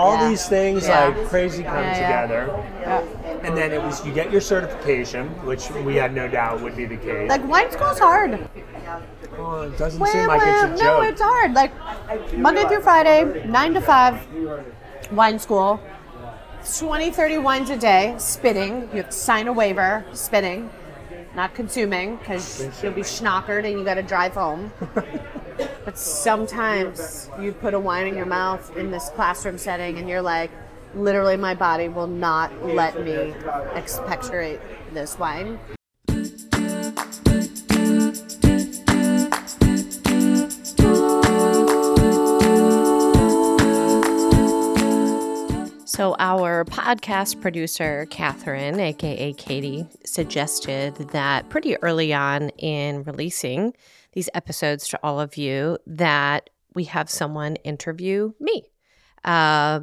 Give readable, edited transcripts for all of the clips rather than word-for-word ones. all these things like crazy come together. Yeah. And then it was, you get your certification, which we had no doubt would be the case. Like, wine school's hard. Oh, it doesn't seem like it's a joke. No, it's hard. Like, Monday through Friday, 9 to 5, wine school. 20, 30 wines a day, spitting. You have to sign a waiver, spitting. Not consuming, because you'll be schnockered and you got to drive home. But sometimes you put a wine in your mouth in this classroom setting and you're like, literally my body will not let me expectorate this wine. So our podcast producer, Catherine, aka Katie, suggested that pretty early on in releasing these episodes to all of you that we have someone interview me,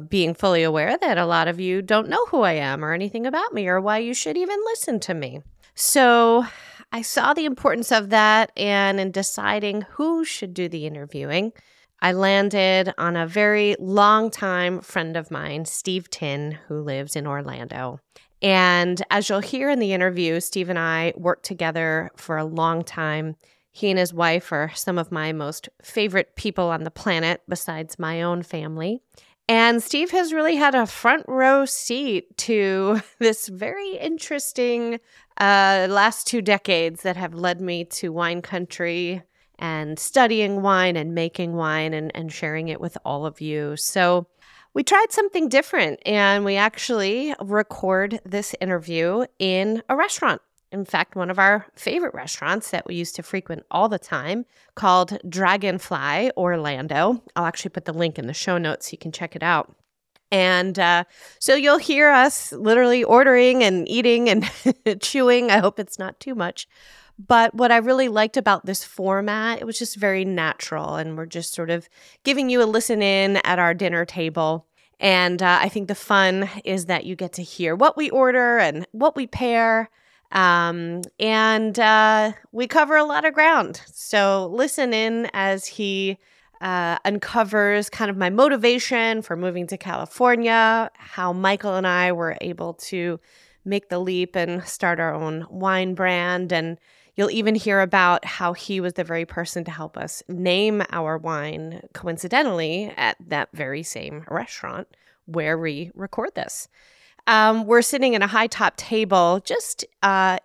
being fully aware that a lot of you don't know who I am or anything about me or why you should even listen to me. So I saw the importance of that, and in deciding who should do the interviewing, I landed on a very long-time friend of mine, Steve Tinn, who lives in Orlando. And as you'll hear in the interview, Steve and I worked together for a long time. He and his wife are some of my most favorite people on the planet, besides my own family. And Steve has really had a front row seat to this very interesting last 2 decades that have led me to wine country and studying wine and making wine and sharing it with all of you. So we tried something different, and we actually record this interview in a restaurant. In fact, one of our favorite restaurants that we used to frequent all the time, called Dragonfly Orlando. I'll actually put the link in the show notes so you can check it out. And so you'll hear us literally ordering and eating and chewing. I hope it's not too much. But what I really liked about this format, it was just very natural, and we're just sort of giving you a listen in at our dinner table. And I think the fun is that you get to hear what we order and what we pair, and we cover a lot of ground. So listen in as he uncovers kind of my motivation for moving to California, how Michael and I were able to make the leap and start our own wine brand. And you'll even hear about how he was the very person to help us name our wine, coincidentally, at that very same restaurant where we record this. We're sitting at a high-top table just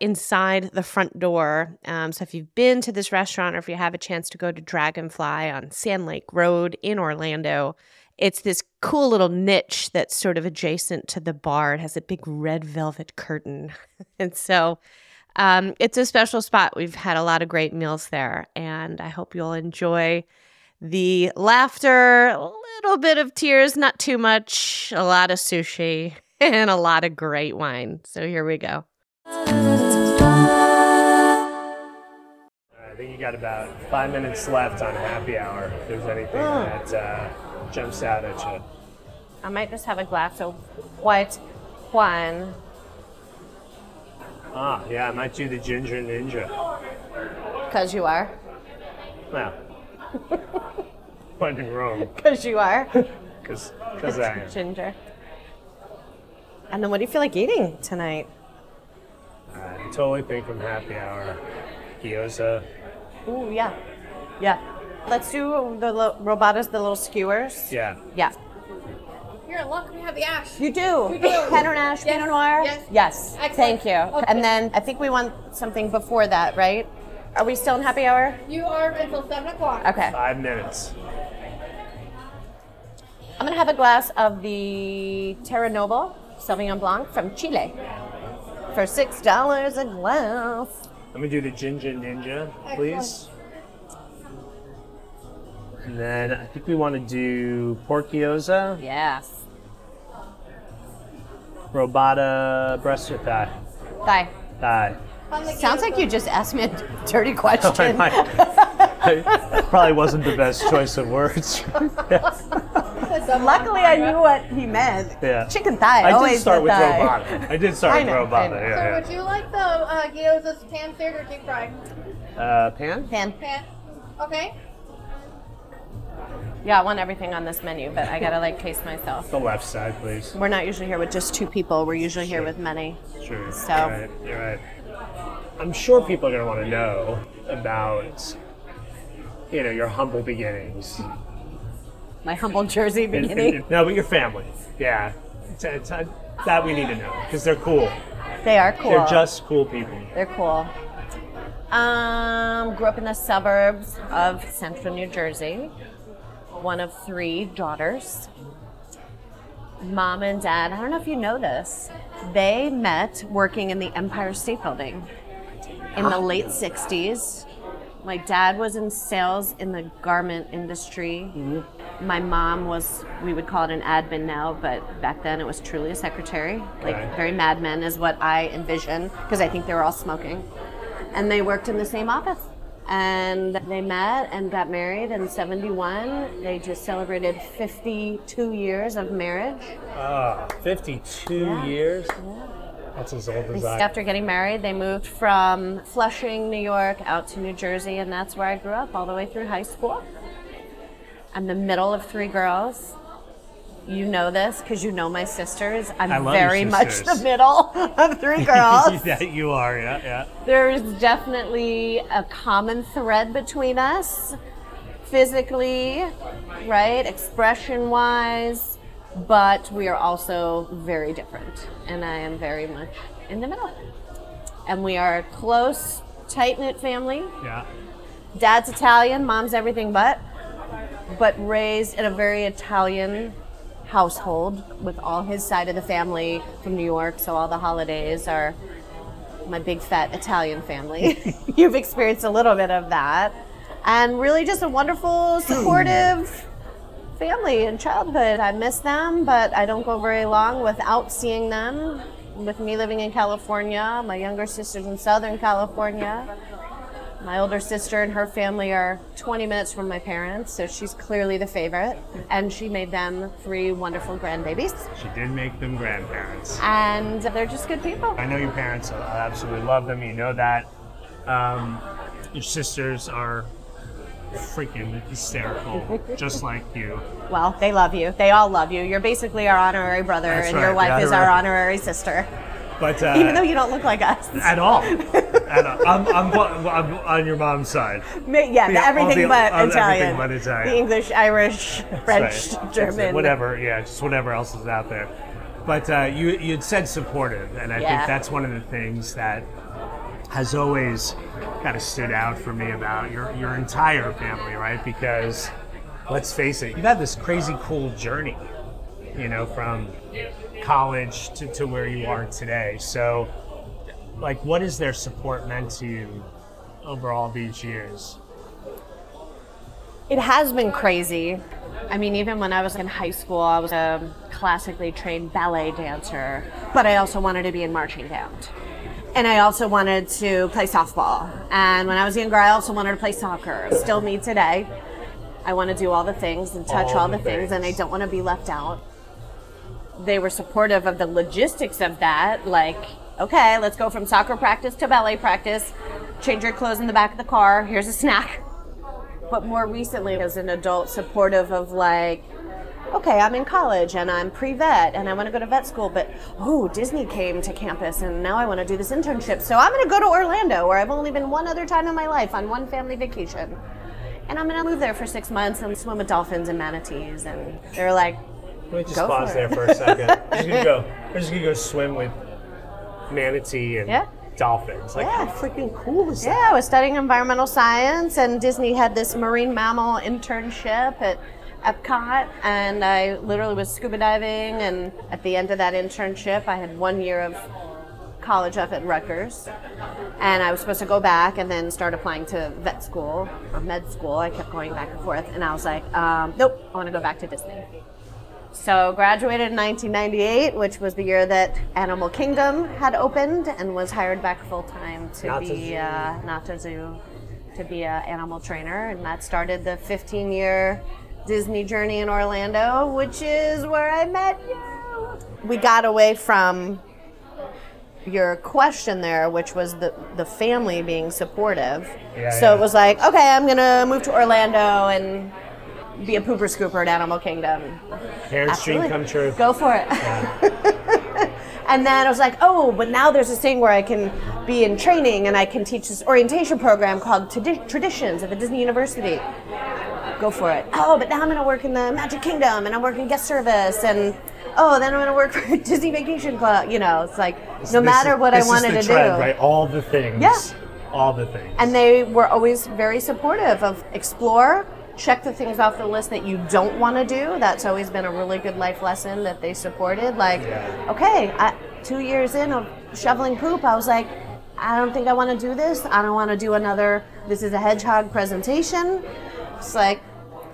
inside the front door. So if you've been to this restaurant, or if you have a chance to go to Dragonfly on Sand Lake Road in Orlando, it's this cool little niche that's sort of adjacent to the bar. It has a big red velvet curtain. And so it's a special spot. We've had a lot of great meals there, and I hope you'll enjoy the laughter, a little bit of tears, not too much, a lot of sushi, and a lot of great wine. So here we go. I think you got about 5 minutes left on happy hour, if there's anything that... jumps out at you. I might just have a glass of white wine. Ah, yeah, I might do the ginger ninja. Because you are? No. Wasn't wrong. Because you are? Because I am. Ginger. And then what do you feel like eating tonight? I totally think from happy hour. Gyoza. Ooh, yeah. Yeah. Let's do the robotas, the little skewers. Yeah. Yeah. Here, look, we have the ash. You do. We do. Penner-Ash Pinot Noir. Yes. Yes. Excellent. Thank you. Okay. And then I think we want something before that, right? Are we still in happy hour? You are until 7 o'clock. Okay. 5 minutes. I'm gonna have a glass of the Terra Noble Sauvignon Blanc from Chile for $6 a glass. Let me do the ginger ninja, please. Excellent. And then I think we want to do pork gyoza. Yes. Robata breast or thigh? Thigh. Thigh. Sounds like you just asked me a dirty question. I probably wasn't the best choice of words. Luckily I knew what he meant. Yeah. Chicken thigh. I did start with robata. Yeah, so would you like the gyoza's pan-seared or deep fried? Pan? Pan. Okay. Yeah, I want everything on this menu, but I gotta like taste myself. The left side, please. We're not usually here with just two people. We're usually here with many. Sure. So. You're right. I'm sure people are gonna want to know about, you know, your humble beginnings. My humble Jersey beginning. No, but your family. Yeah. It's that we need to know because they're cool. They are cool. They're just cool people. They're cool. Grew up in the suburbs of central New Jersey. One of three daughters. Mom and dad, I don't know if you know this, they met working in the Empire State Building in the late 60s. My dad was in sales in the garment industry. Mm-hmm. My mom was, we would call it an admin now, but back then it was truly a secretary. Like very Mad Men is what I envision, because I think they were all smoking. And they worked in the same office. And they met and got married in 71. They just celebrated 52 years of marriage. 52 years? Yeah. That's as old as I. After getting married, they moved from Flushing, New York, out to New Jersey, and that's where I grew up all the way through high school. I'm the middle of three girls. You know this because you know my sisters. I'm very much the middle of three girls. Yeah, you are, yeah. There's definitely a common thread between us, physically, right, expression-wise. But we are also very different, and I am very much in the middle. And we are a close, tight-knit family. Yeah. Dad's Italian, mom's everything but raised in a very Italian household with all his side of the family from New York, so all the holidays are my big, fat Italian family. You've experienced a little bit of that. And really just a wonderful, supportive family and childhood. I miss them, but I don't go very long without seeing them. With me living in California, my younger sister's in Southern California. My older sister and her family are 20 minutes from my parents, so she's clearly the favorite. And she made them three wonderful grandbabies. She did make them grandparents. And they're just good people. I know your parents, I absolutely love them, you know that. Your sisters are freaking hysterical, just like you. Well, they love you. They all love you. You're basically our honorary brother, that's and right. Your wife is our honorary sister. But even though you don't look like us. At all. At all. I'm on your mom's side. Everything but Italian. The English, Irish, French, right. German. Whatever, yeah, just whatever else is out there. But you'd said supportive, and I think that's one of the things that has always kind of stood out for me about your entire family, right? Because let's face it, you've had this crazy cool journey, you know, from college to where you are today. So like, what is their support meant to you over all these years? It has been crazy. I mean, even when I was in high school, I was a classically trained ballet dancer, but I also wanted to be in marching band. And I also wanted to play softball. And when I was younger, I also wanted to play soccer. Still me today. I want to do all the things and touch all the things, and I don't want to be left out. They were supportive of the logistics of that. Like, okay, let's go from soccer practice to ballet practice. Change your clothes in the back of the car. Here's a snack. But more recently, as an adult, supportive of like, okay, I'm in college and I'm pre-vet and I want to go to vet school, but Disney came to campus and now I want to do this internship. So I'm going to go to Orlando, where I've only been one other time in my life on one family vacation. And I'm going to live there for 6 months and swim with dolphins and manatees. And they're like, let me just pause there for a second. We're just going to go swim with manatee and dolphins. Like, how freaking cool is that? Yeah, I was studying environmental science and Disney had this marine mammal internship at Epcot, and I literally was scuba diving, and at the end of that internship I had 1 year of college up at Rutgers, and I was supposed to go back and then start applying to vet school or med school. I kept going back and forth, and I was like, nope, I want to go back to Disney. So graduated in 1998, which was the year that Animal Kingdom had opened, and was hired back full-time to be Nata Zoo, to be an animal trainer, and that started the 15-year Disney journey in Orlando, which is where I met you. We got away from your question there, which was the family being supportive. It was like, okay, I'm gonna move to Orlando and be a pooper scooper at Animal Kingdom. Parents' dream come true. Go for it. Yeah. And then I was like, oh, but now there's this thing where I can be in training and I can teach this orientation program called Traditions at the Disney University. Go for it. Oh, but now I'm going to work in the Magic Kingdom and I'm working guest service and oh, then I'm going to work for Disney Vacation Club. You know, it's like no matter what I wanted to do. This is the trend, right? All the things. Yeah. All the things. And they were always very supportive of explore. Check the things off the list that you don't want to do. That's always been a really good life lesson that they supported. Like, yeah. Okay, 2 years in of shoveling poop, I was like, I don't think I want to do this. I don't want to do another, this is a hedgehog presentation. It's like,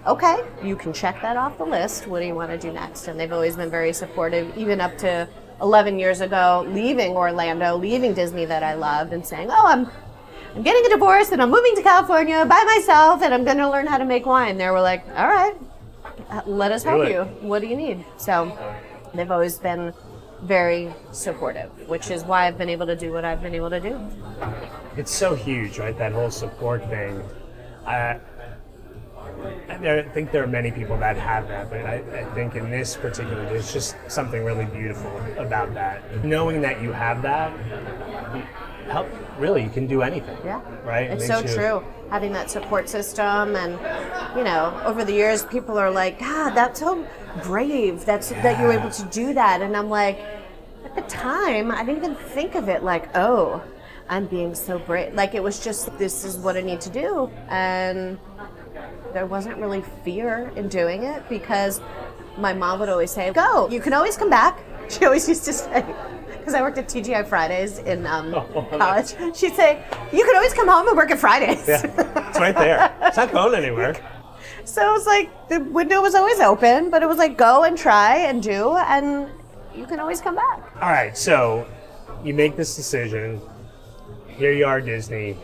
okay, you can check that off the list. What do you want to do next? And they've always been very supportive, even up to 11 years ago, leaving Orlando, leaving Disney that I loved and saying, oh, I'm getting a divorce and I'm moving to California by myself and I'm going to learn how to make wine. They were like, all right, let us help you. What do you need? So they've always been very supportive, which is why I've been able to do what I've been able to do. It's so huge, right? That whole support thing. I think there are many people that have that, but I think in this particular, there's just something really beautiful about that. Knowing that you have that, help, really, you can do anything. Yeah, right. It's so true. Having that support system, and you know, over the years, people are like, "God, that's so brave. That you're able to do that." And I'm like, at the time, I didn't even think of it like, "Oh, I'm being so brave." Like it was just, this is what I need to do, and there wasn't really fear in doing it because my mom would always say, "Go. You can always come back." She always used to say. Because I worked at TGI Fridays in college. She'd say, you could always come home and work at Fridays. Yeah, it's right there. It's not going anywhere. So it was like, the window was always open, but it was like, go and try and do, and you can always come back. All right, so you make this decision. Here you are, Disney.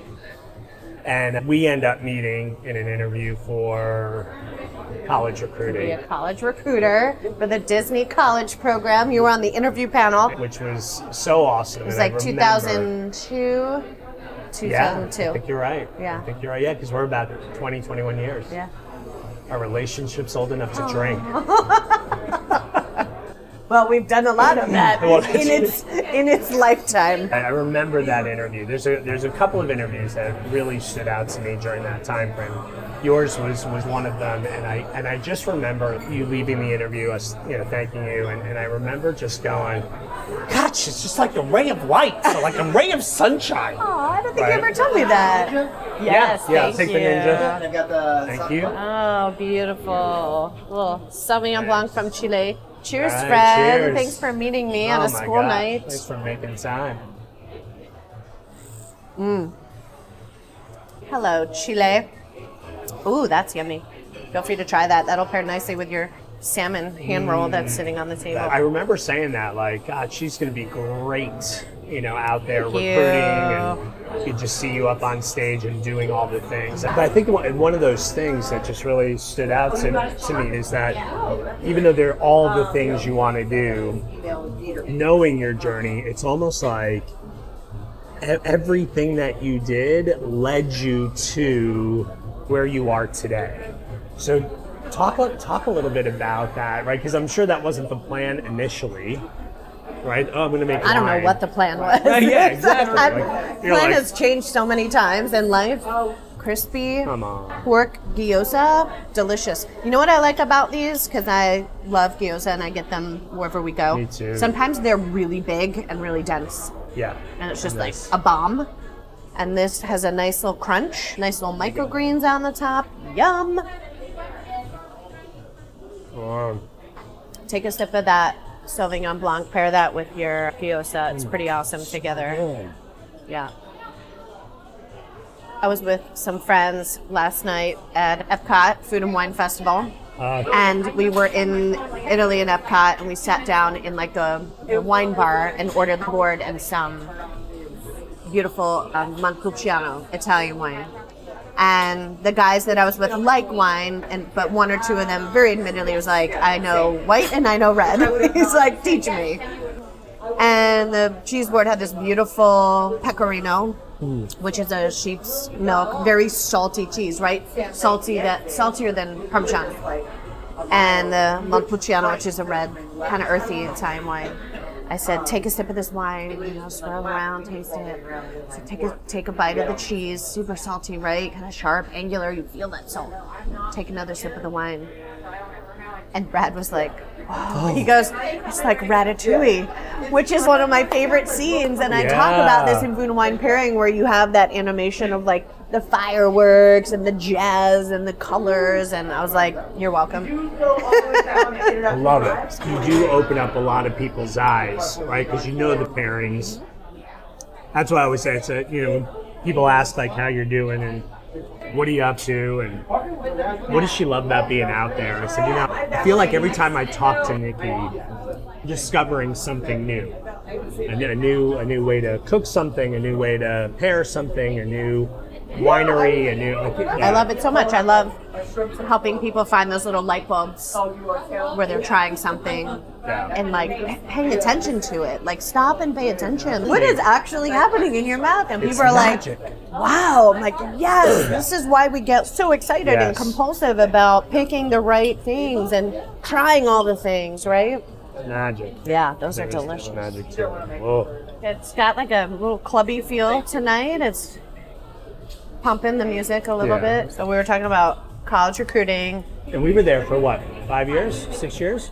And we end up meeting in an interview for college recruiting. To be a college recruiter for the Disney college program. You were on the interview panel. Which was so awesome. It was like 2002. Yeah, I think you're right. Yeah. I think you're right. Yeah, because we're about 20, 21 years. Yeah. Our relationship's old enough to drink. Well, we've done a lot of that in its lifetime. I remember that interview. There's a couple of interviews that really stood out to me during that time frame. Yours was one of them, and I just remember you leaving the interview, us, you know, thanking you, and I remember just going, "Gosh, it's just like a ray of light, or like a ray of sunshine." Oh, I don't think you ever told me that. Yes, yeah, thank you. I've got the thank you. Oh, beautiful. Little Sauvignon Blanc from Chile. Cheers, right, Fred. Cheers. Thanks for meeting me on a school night. Thanks for making time. Hello, Chile. Ooh, that's yummy. Feel free to try that. That'll pair nicely with your salmon hand roll that's sitting on the table. I remember saying that, like, God, she's going to be great, you know, out there recruiting. And you just see you up on stage and doing all the things. But I think one of those things that just really stood out to me is that even though they're all the things you want to do, knowing your journey, it's almost like everything that you did led you to where you are today. So talk a little bit about that, right? Because I'm sure that wasn't the plan initially, right? Oh, I'm going to make wine. I don't know what the plan was. Yeah, exactly. The plan has changed so many times in life. Crispy pork gyoza, delicious. You know what I like about these? Because I love gyoza and I get them wherever we go. Me too. Sometimes they're really big and really dense. Yeah. And it's just like a bomb. And this has a nice little crunch, nice little microgreens on the top. Yum. Take a sip of that Sauvignon Blanc, pair that with your gyoza. It's pretty awesome together. Good. Yeah. I was with some friends last night at Epcot Food and Wine Festival. And we were in Italy in Epcot, and we sat down in like a wine bar and ordered the board and some beautiful Montepulciano Italian wine. And the guys that I was with like wine, but one or two of them very admittedly was like, I know white and I know red. He's like, teach me. And the cheese board had this beautiful pecorino which is a sheep's milk, very salty cheese, right? Salty, that saltier than Parmesan. And the Montepulciano, which is a red, kind of earthy Italian wine. I said, take a sip of this wine, you know, swirl around, taste it. So take a bite of the cheese, super salty, right? Kind of sharp, angular, you feel that salt. Take another sip of the wine. And Brad was like, oh. He goes, it's like Ratatouille, which is one of my favorite scenes. And I talk about this in Food and Wine Pairing, where you have that animation of like the fireworks and the jazz and the colors. And I was like, you're welcome. I love it. You do open up a lot of people's eyes, right? Because you know the pairings. That's why I always say it's a, you know, people ask like how you're doing and what are you up to and what does she love about being out there? I said, you know, I feel like every time I talk to Nikki, I'm discovering something new, a new way to cook something, a new way to pair something, a new winery, a new... I love it so much. I love helping people find those little light bulbs where they're trying something and like paying attention to it. Like stop and pay attention. What is actually happening in your mouth? And people are magic. Like, wow. I'm like, yes, this is why we get so excited and compulsive about picking the right things and trying all the things, right? Magic. Yeah, those are delicious. Magic too. Whoa. It's got like a little clubby feel tonight. It's pumping the music a little bit. So we were talking about college recruiting. And we were there for what, 5 years, 6 years?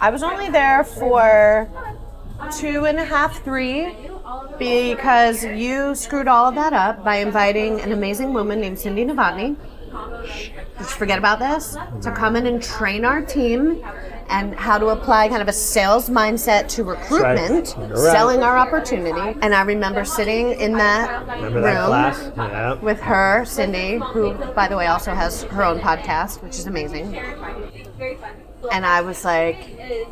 I was only there for 2.5, 3, because you screwed all of that up by inviting an amazing woman named Cindy Novotny. Did you forget about this? To come in and train our team and how to apply kind of a sales mindset to recruitment, selling our opportunity. And I remember sitting in that room with her, Cindy, who, by the way, also has her own podcast, which is amazing. And I was like,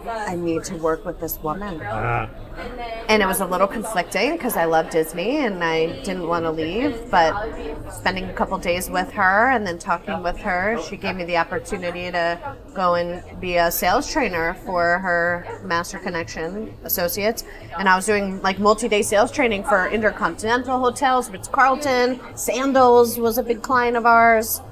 I need to work with this woman. And it was a little conflicting because I love Disney and I didn't want to leave, but spending a couple days with her and then talking with her, she gave me the opportunity to go and be a sales trainer for her Master Connection associates. And I was doing like multi-day sales training for InterContinental Hotels, Ritz-Carlton, Sandals was a big client of ours.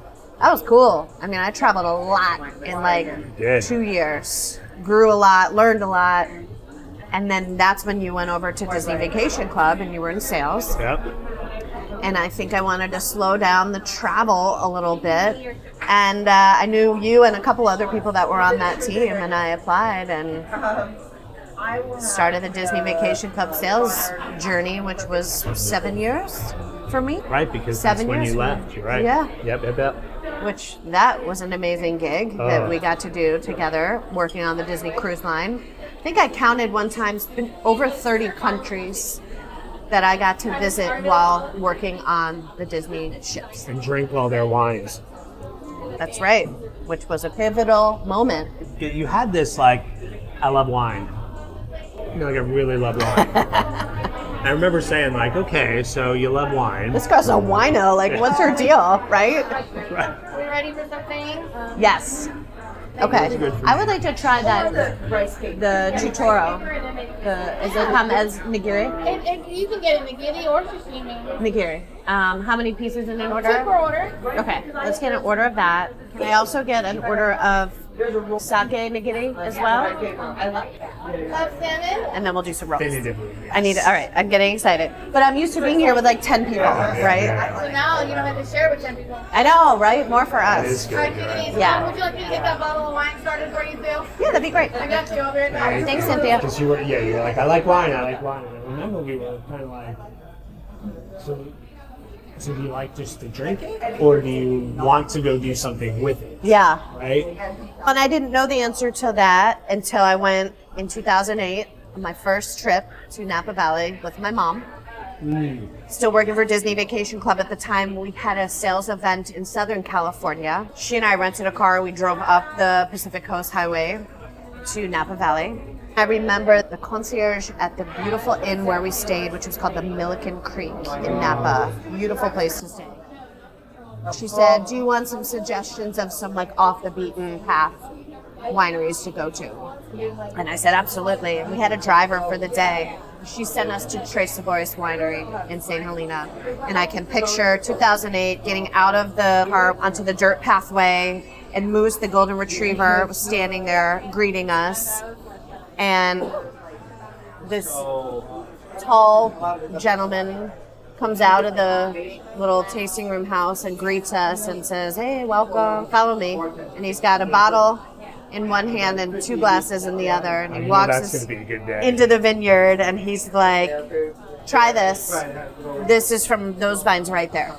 That was cool. I mean, I traveled a lot in like 2 years, grew a lot, learned a lot. And then that's when you went over to Disney Vacation Club and you were in sales. Yep. And I think I wanted to slow down the travel a little bit. And I knew you and a couple other people that were on that team, and I applied and started the Disney Vacation Club sales journey, which was 7 years for me. Right, because that's when you left, right? Yeah. Yep. Which that was an amazing gig that we got to do together, working on the Disney Cruise Line. I think I counted one time, it's been over 30 countries that I got to visit while working on the Disney ships. And drink all their wines. That's right, which was a pivotal moment. You had this like, I love wine. You know, like I really love wine. I remember saying like, okay, so you love wine. This girl's a wino, like what's her deal, right? Are we ready for something? Yes. Okay, I would like to try that, the chutoro. Is it come as nigiri? And you can get a nigiri or sashimi. Nigiri. How many pieces in an order? Two per order. Okay, let's get an order of that. Can I also get an order of sake nigiri as well? I love salmon. And then we'll do some rolls. I need it. All right, I'm getting excited. But I'm used to being here with like 10 people, right? So now you don't have to share with 10 people. I know, right? More for us. All right, Nikki, would you like me to get that bottle of wine started for you too? Yeah, that'd be great. I got you over there. Thanks, Cynthia. Because you were like, I like wine. I remember we were kind of like, so do you like just to drink it, or do you want to go do something with it? Yeah. Right? And I didn't know the answer to that until I went in 2008 on my first trip to Napa Valley with my mom. Still working for Disney Vacation Club at the time. We had a sales event in Southern California. She and I rented a car. We drove up the Pacific Coast Highway to Napa Valley. I remember the concierge at the beautiful inn where we stayed, which was called the Milliken Creek in Napa. Beautiful place to stay. She said, do you want some suggestions of some like off the beaten path wineries to go to? And I said, absolutely. And we had a driver for the day. She sent us to Tres Sabores Winery in St. Helena. And I can picture 2008 getting out of the car onto the dirt pathway, and Moose, the golden retriever, was standing there greeting us. And this tall gentleman comes out of the little tasting room house and greets us and says, hey, welcome, follow me. And he's got a bottle in one hand and two glasses in the other, and he walks us into the vineyard, and he's like, try this. This is from those vines right there.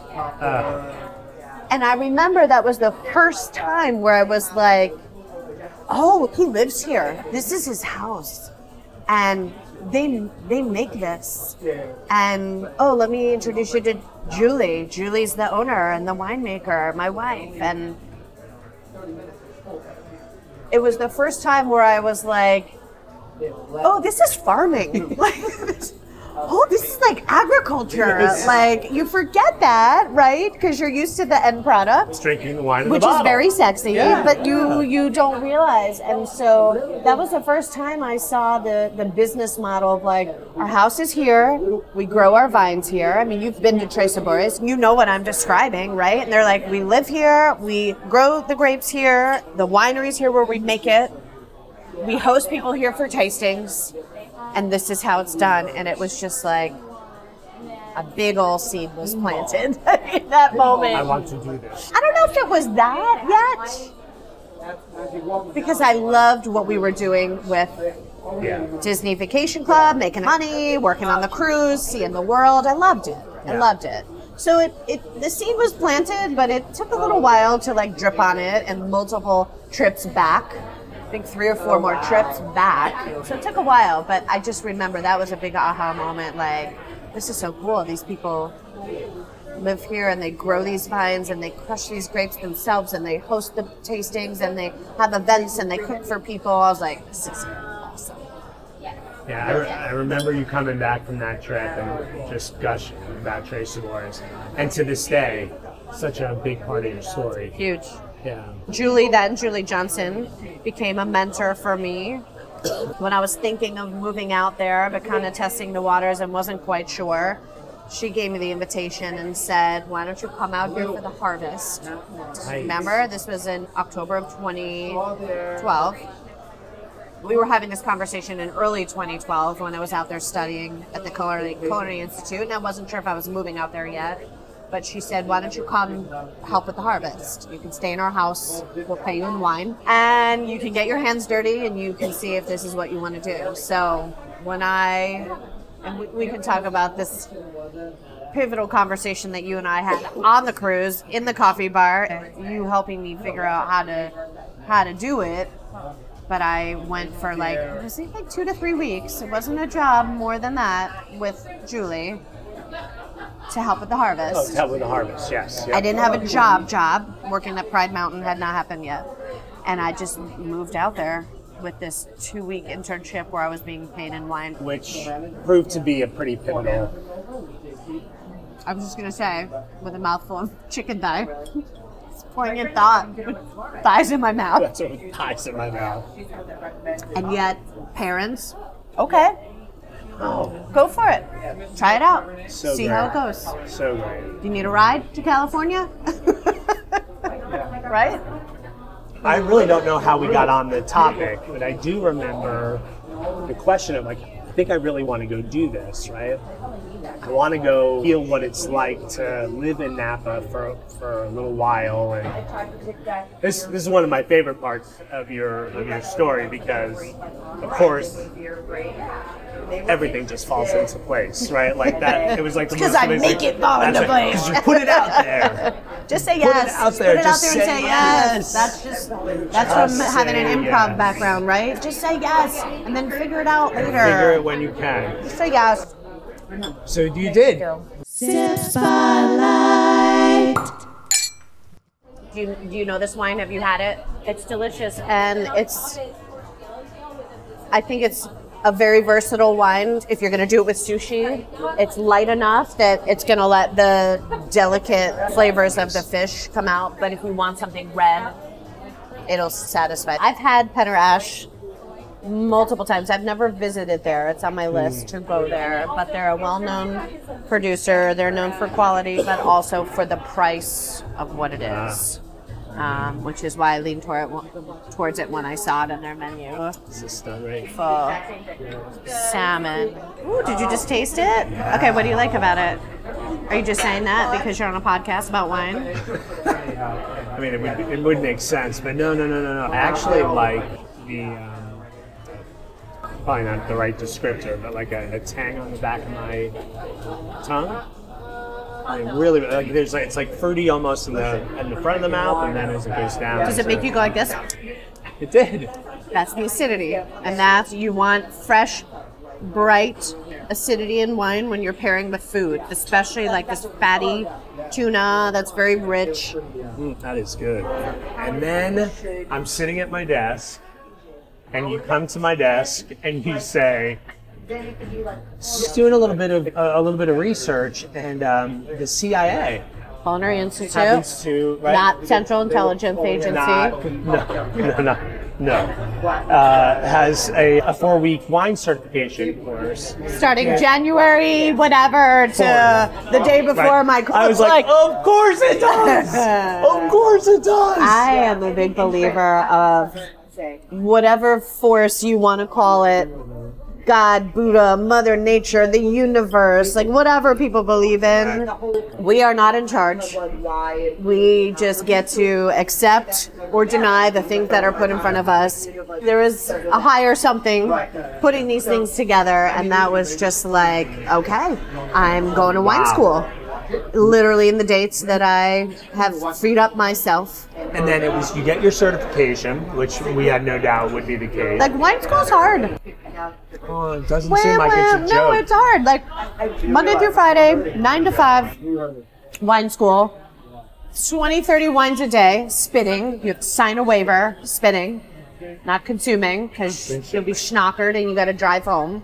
And I remember that was the first time where I was like, oh, he lives here. This is his house. And they make this. And, oh, let me introduce you to Julie. Julie's the owner and the winemaker, my wife. And it was the first time where I was like, oh, this is farming. Like, oh, this is like agriculture. Like, you forget that, right? Because you're used to the end product. It's drinking the wine in the bottle. Which is very sexy, but you don't realize. And so that was the first time I saw the business model of like, our house is here, we grow our vines here. I mean, you've been to Tres Sabores, you know what I'm describing, right? And they're like, we live here, we grow the grapes here, the winery's here where we make it, we host people here for tastings. And this is how it's done. And it was just like a big old seed was planted in that moment. I want to do this. I don't know if it was that yet, because I loved what we were doing with Disney Vacation Club, making money, working on the cruise, seeing the world. I loved it. I loved it. So the seed was planted, but it took a little while to like drip on it, and multiple trips back. I think 3 or 4 more trips back. So it took a while, but I just remember that was a big aha moment. Like, this is so cool. These people live here and they grow these vines and they crush these grapes themselves and they host the tastings and they have events and they cook for people. I was like, this is awesome. Yeah, I remember you coming back from that trip and just gushing about Tres Sabores. And to this day, such a big part of your story. Huge. Yeah. Julie Johnson became a mentor for me when I was thinking of moving out there, but kind of testing the waters and wasn't quite sure. She gave me the invitation and said, why don't you come out here for the harvest? Nice. Remember, this was in October of 2012. We were having this conversation in early 2012 when I was out there studying at the Culinary Institute, and I wasn't sure if I was moving out there yet. But she said, why don't you come help with the harvest? You can stay in our house, we'll pay you in wine, and you can get your hands dirty and you can see if this is what you want to do. So we can talk about this pivotal conversation that you and I had on the cruise, in the coffee bar, you helping me figure out how to do it. But I went for like, it was like 2 to 3 weeks. It wasn't a job more than that with Julie. To help with the harvest. Oh, to help with the harvest, yes. Yep. I didn't have a job. Working at Pride Mountain had not happened yet. And I just moved out there with this 2-week internship where I was being paid in wine. Which proved to be a pretty pivotal. I was just going to say, with a mouthful of chicken thigh, it's poignant thought, with thighs in my mouth. That's what, thighs in my mouth. And yet, parents, okay. Oh. Go for it. Try it out. So see how it goes. So great. You need a ride to California? Right? I really don't know how we got on the topic, but I do remember the question of like, I think I really want to go do this, right? I want to go feel what it's like to live in Napa for a little while. And this is one of my favorite parts of your story, because of course everything just falls into place, right? Like that, it was like because I make it fall into place. Because you put it out there. Just say yes. Put it out there and say yes. That's from having an improv background, right? Just say yes, and then figure it out later. Figure it when you can. Just say yes. So you did. Sip Spotlight. Do you know this wine? Have you had it? It's delicious, and it's. I think it's a very versatile wine. If you're going to do it with sushi, it's light enough that it's going to let the delicate flavors of the fish come out. But if you want something red, it'll satisfy. I've had Penner-Ash multiple times. I've never visited there. It's on my list to go there, but they're a well-known producer. They're known for quality, but also for the price of what it is, which is why I leaned towards it when I saw it on their menu. This is stunning. Full salmon. Ooh, did you just taste it? Yeah. Okay, what do you like about it? Are you just saying that because you're on a podcast about wine? I mean, it would make sense, but no. I actually like the, probably not the right descriptor, but like a tang on the back of my tongue. I mean, really, like, there's like, it's like fruity almost in the front of the mouth, and then as it goes down. Does it make you go like this? It did. That's the acidity, and that's, you want fresh, bright acidity in wine when you're pairing with food, especially like this fatty tuna that's very rich. That is good. And then I'm sitting at my desk, and you come to my desk, and you say, just doing a little bit of research, and the CIA. Culinary Institute. Happens to, right? Not Central Intelligence Agency. No. Has a 4-week wine certification course. Starting January, whatever, to the day before my course. I was like, of course it does! Of course it does! I am a big believer of whatever force you want to call it, God, Buddha, Mother Nature, the universe, like whatever people believe in, we are not in charge. We just get to accept or deny the things that are put in front of us. There is a higher something putting these things together, and that was just like, okay, I'm going to wine school. Literally in the dates that I have freed up myself. And then it was, you get your certification, which we had no doubt would be the case. Like, wine school's hard. Oh, it doesn't seem like it's a joke. No, it's hard. Like, Monday through Friday, 9 to 5, wine school, 20, 30 wines a day, spitting. You have to sign a waiver, spitting, not consuming, because you'll be schnockered and you got to drive home.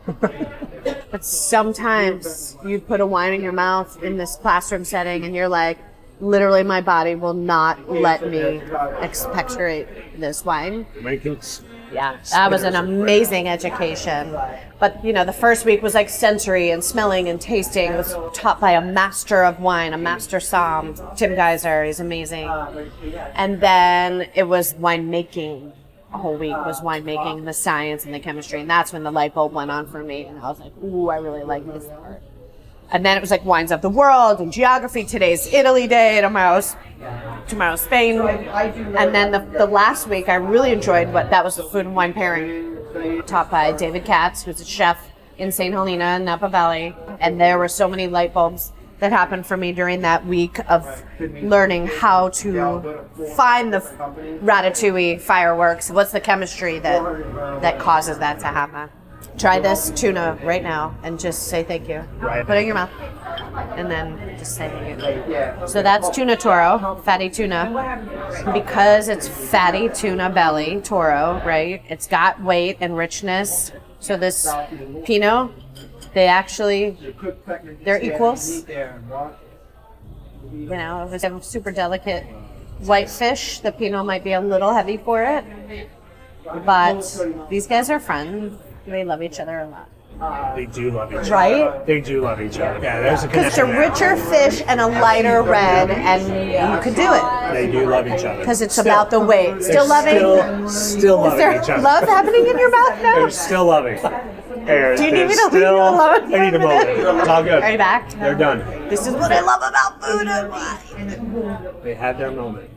But sometimes you put a wine in your mouth in this classroom setting and you're like, literally my body will not let me expectorate this wine. Yeah, that was an amazing education. But, you know, the first week was like sensory and smelling and tasting. It was taught by a master of wine, a master somm, Tim Geiser. He's amazing. And then it was winemaking. A whole week was winemaking and the science and the chemistry, and that's when the light bulb went on for me, and I was like, ooh, I really like this part. And then it was like wines of the world and geography. Today's Italy day, tomorrow's Spain. And then the last week I really enjoyed that was the food and wine pairing, taught by David Katz, who's a chef in St. Helena, Napa Valley. And there were so many light bulbs that happened for me during that week of learning how to find the Ratatouille fireworks. What's the chemistry that causes that to happen? Try this tuna right now and just say thank you. Right. Put it in your mouth and then just say thank you. So that's tuna toro, fatty tuna. Because it's fatty tuna belly, toro, right? It's got weight and richness. So this Pinot, they're equals. You know, if it's a super delicate white fish, the Pinot might be a little heavy for it. But these guys are friends. They love each other a lot. They do love each other. Right? They do love each other. Yeah, there's a connection. Because it's a richer fish and a lighter red, and you could do it. They do love each other. Because it's about the weight. Still loving? Still loving each other. Is there love happening in your mouth now? They're still loving. Do you need me to leave you alone? I need a moment. It's all good. Are you back? They're done. This is what I love about food and wine. They had their moment.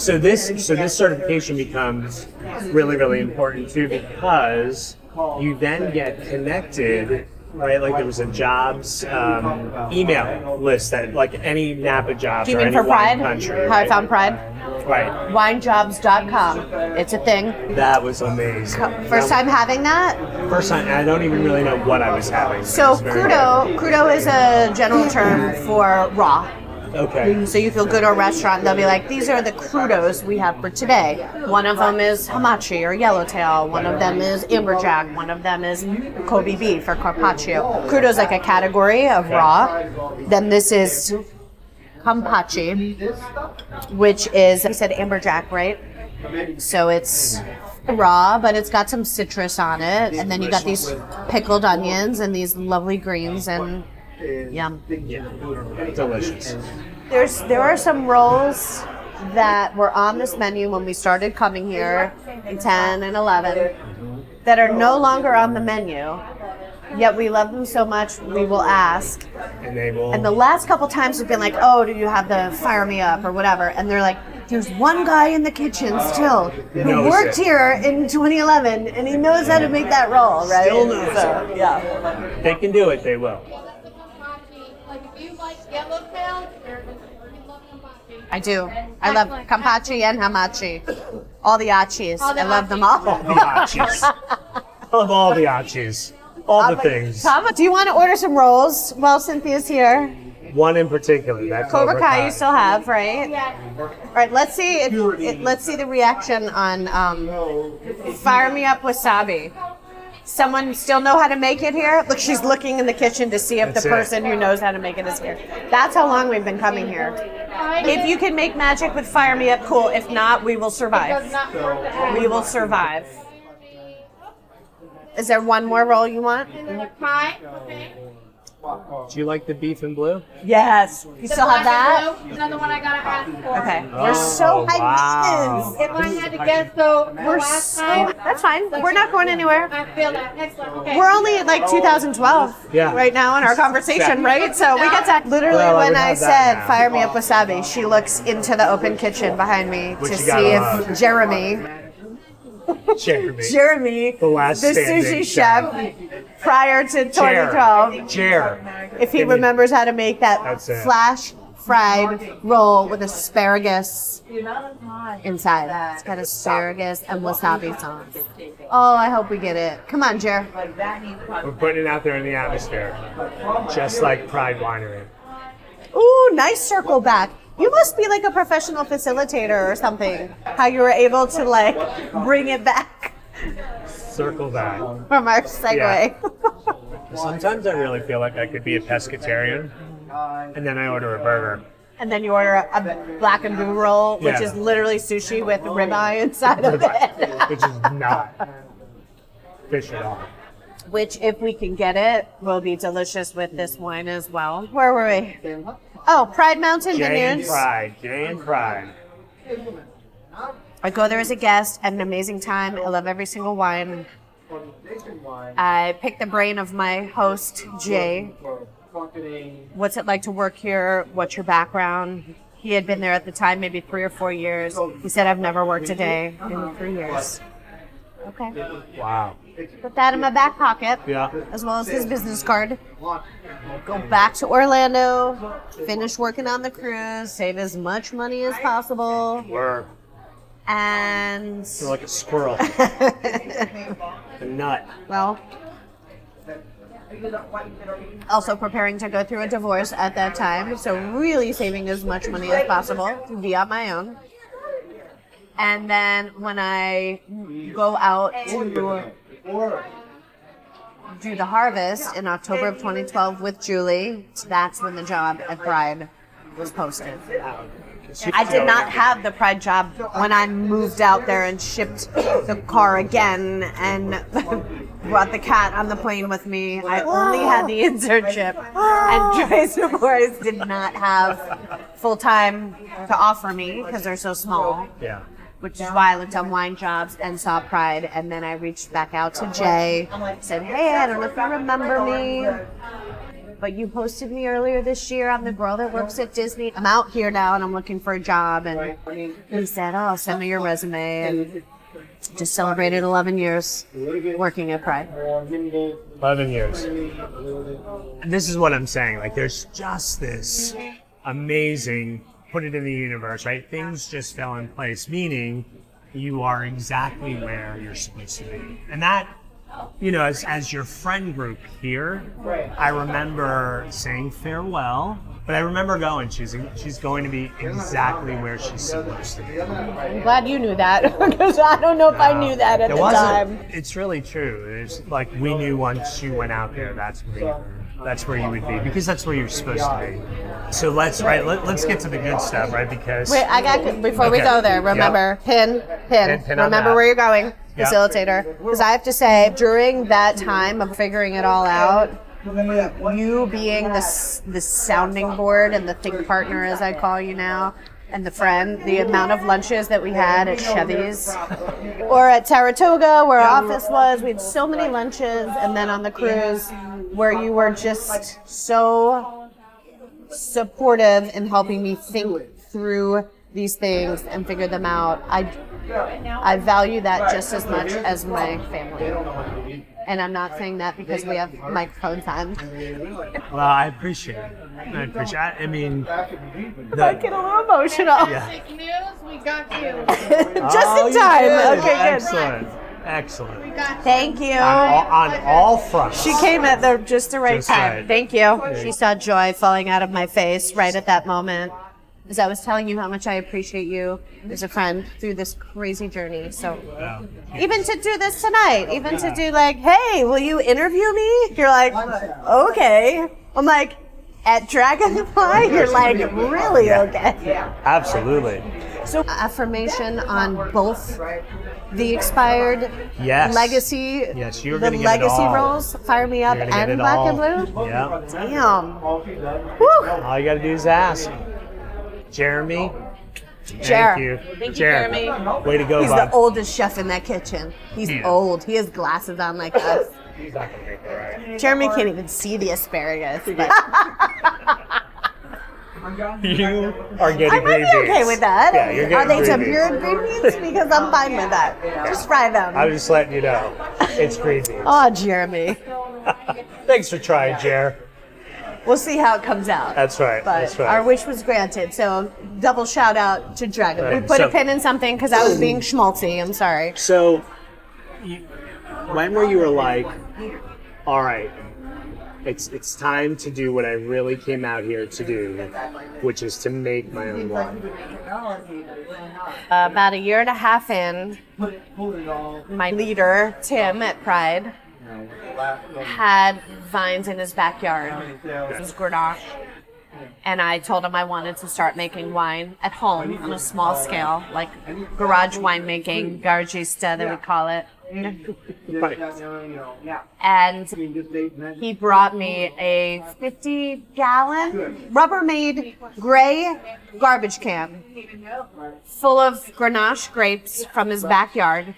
So this certification becomes really, really important too, because you then get connected, right? Like there was a jobs email list that like any Napa jobs. Do you mean for Pride? Country, how I found Pride? Right. Winejobs.com. It's a thing. That was amazing. First time having that? First time. I don't even really know what I was having. So crudo is a general term for raw. Okay. So you feel good at a restaurant, they'll be like, these are the crudos we have for today. One of them is Hamachi or yellowtail. One of them is amberjack. One of them is Kobe beef or Carpaccio. Crudo is like a category of raw. Then this is Kampachi, which is, you said amberjack, right? So it's raw, but it's got some citrus on it, and then you got these pickled onions and these lovely greens, and yum. Yeah. Delicious. There are some rolls that were on this menu when we started coming here in 10 and 11 that are no longer on the menu, yet we love them so much we will ask. And the last couple times we've been like, oh, do you have the fire me up or whatever? And they're like, there's one guy in the kitchen still who worked here in 2011 and he knows how to make that roll, right? Still knows it. Yeah. They can do it, they will. I do. I love Kampachi and Hamachi. All the achis. I love them all. All the achis. I love all the achis. All the things. Tom, do you want to order some rolls while Cynthia's here? One in particular. That Cobra Kai you still have, right? Yeah. All right, let's see the reaction on Fire Me Up Wasabi. Someone still know how to make it here? Look, she's looking in the kitchen to see if the person who knows how to make it is here. That's how long we've been coming here. If you can make magic with Fire Me Up, cool. If not, we will survive. We will survive. Is there one more roll you want? Do you like the beef and blue? Yes. You still have that? Another one I gotta ask for. Okay. We're so high. If I had to guess, though, we're so. That's fine. We're not going anywhere. I feel that. Excellent. Okay. We're only at like 2012 right now in our conversation, right? So we got that. Literally, when I said "Fire Me Up Wasabi," she looks into the open kitchen behind me to see if Jeremy, the sushi chef prior to 2012, if he remembers how to make that flash fried roll with asparagus inside. It's got asparagus and wasabi sauce. Oh, I hope we get it. Come on, Jer. We're putting it out there in the atmosphere, just like Pride Winery. Ooh, nice circle back. You must be like a professional facilitator or something. How you were able to like bring it back. Circle back. From our segue. Yeah. Sometimes I really feel like I could be a pescatarian and then I order a burger. And then you order a black and blue roll, which is literally sushi with ribeye inside of it. Which is not fish at all. Which, if we can get it, will be delicious with this wine as well. Where were we? Oh, Pride Mountain Vineyards. Jay and Pride. I go there as a guest, had an amazing time. I love every single wine. I pick the brain of my host, Jay. What's it like to work here? What's your background? He had been there at the time, maybe 3 or 4 years. He said, I've never worked a day in 3 years. Okay. Wow. Put that in my back pocket, as well as his business card. Go back to Orlando, finish working on the cruise, save as much money as possible. Word. And... You're like a squirrel. A nut. Well, also preparing to go through a divorce at that time, so really saving as much money as possible via my own. And then when I go out to do the harvest in October of 2012 with Julie, that's when the job at Pride was posted. I did not have the Pride job when I moved out there and shipped the car again and brought the cat on the plane with me. I only had the internship, and Tres Sabores did not have full-time to offer me because they're so small. Yeah. Which is why I looked on Wine Jobs and saw Pride, and then I reached back out to Jay, said, hey, I don't know if you remember me, but you posted me earlier this year. I'm the girl that works at Disney. I'm out here now, and I'm looking for a job, and he said, oh, send me your resume, and just celebrated 11 years working at Pride. 11 years. And this is what I'm saying. Like, there's just this amazing... put it in the universe, right? Things just fell in place, meaning you are exactly where you're supposed to be. And that, you know, as your friend group here, I remember saying farewell, but I remember going, she's going to be exactly where she's supposed to be. I'm glad you knew that, because I don't know if I knew that at the time. It's really true. It's like we knew once you went out there, that's where you would be, because that's where you're supposed to be. So let's get to the good stuff, right? Because wait, I got before we go there. Remember, pin, remember where you're going. facilitator. Because I have to say, during that time of figuring it all out, you being the sounding board and the think partner, as I call you now, and the friend, the amount of lunches that we had at Chevy's or at Saratoga where our office was, we had so many lunches, and then on the cruise where you were just so supportive in helping me think through these things and figure them out. I value that just as much as my family. And I'm not saying that because we have microphones on. Well, I appreciate it. I mean, I get a little emotional. Fantastic news, we got you. Just in time. Okay, excellent. Good. Excellent. We got you. Thank you. On all fronts. She came at the right time. Right. Thank you. Yeah. She saw joy falling out of my face right at that moment. As I was telling you how much I appreciate you as a friend through this crazy journey. So even to do this tonight, even to do like, hey, will you interview me? You're like, okay. I'm like, at Dragonfly? You're like, really? Okay. Yeah, absolutely. So affirmation on both the expired legacy, you're the legacy roles, Fire Me Up and Black and Blue? Yeah. Damn. Woo. All you got to do is ask. Jeremy, thank you, Jeremy. Way to go, He's bud. The oldest chef in that kitchen. He's old. He has glasses on like us. He's not going to make it right. Jeremy can't even see the asparagus. But you are getting green beans. I might be okay with that. Yeah, you're getting green beans. Are they tempered green beans? Because I'm fine with that. Just fry them. I was just letting you know. It's green beans. Oh, Jeremy. Thanks for trying, Jer. We'll see how it comes out. That's right. But our wish was granted. So double shout out to Dragon. Right. We put a pin in something because I was being schmaltzy. I'm sorry. So when were you like, all right, it's time to do what I really came out here to do, which is to make my own wine? About a year and a half in, my leader, Tim at Pride, had vines in his backyard. It was Grenache. And I told him I wanted to start making wine at home on a small scale, like garage winemaking, garagista, that we call it. And he brought me a 50-gallon Rubbermaid gray garbage can full of Grenache grapes from his backyard.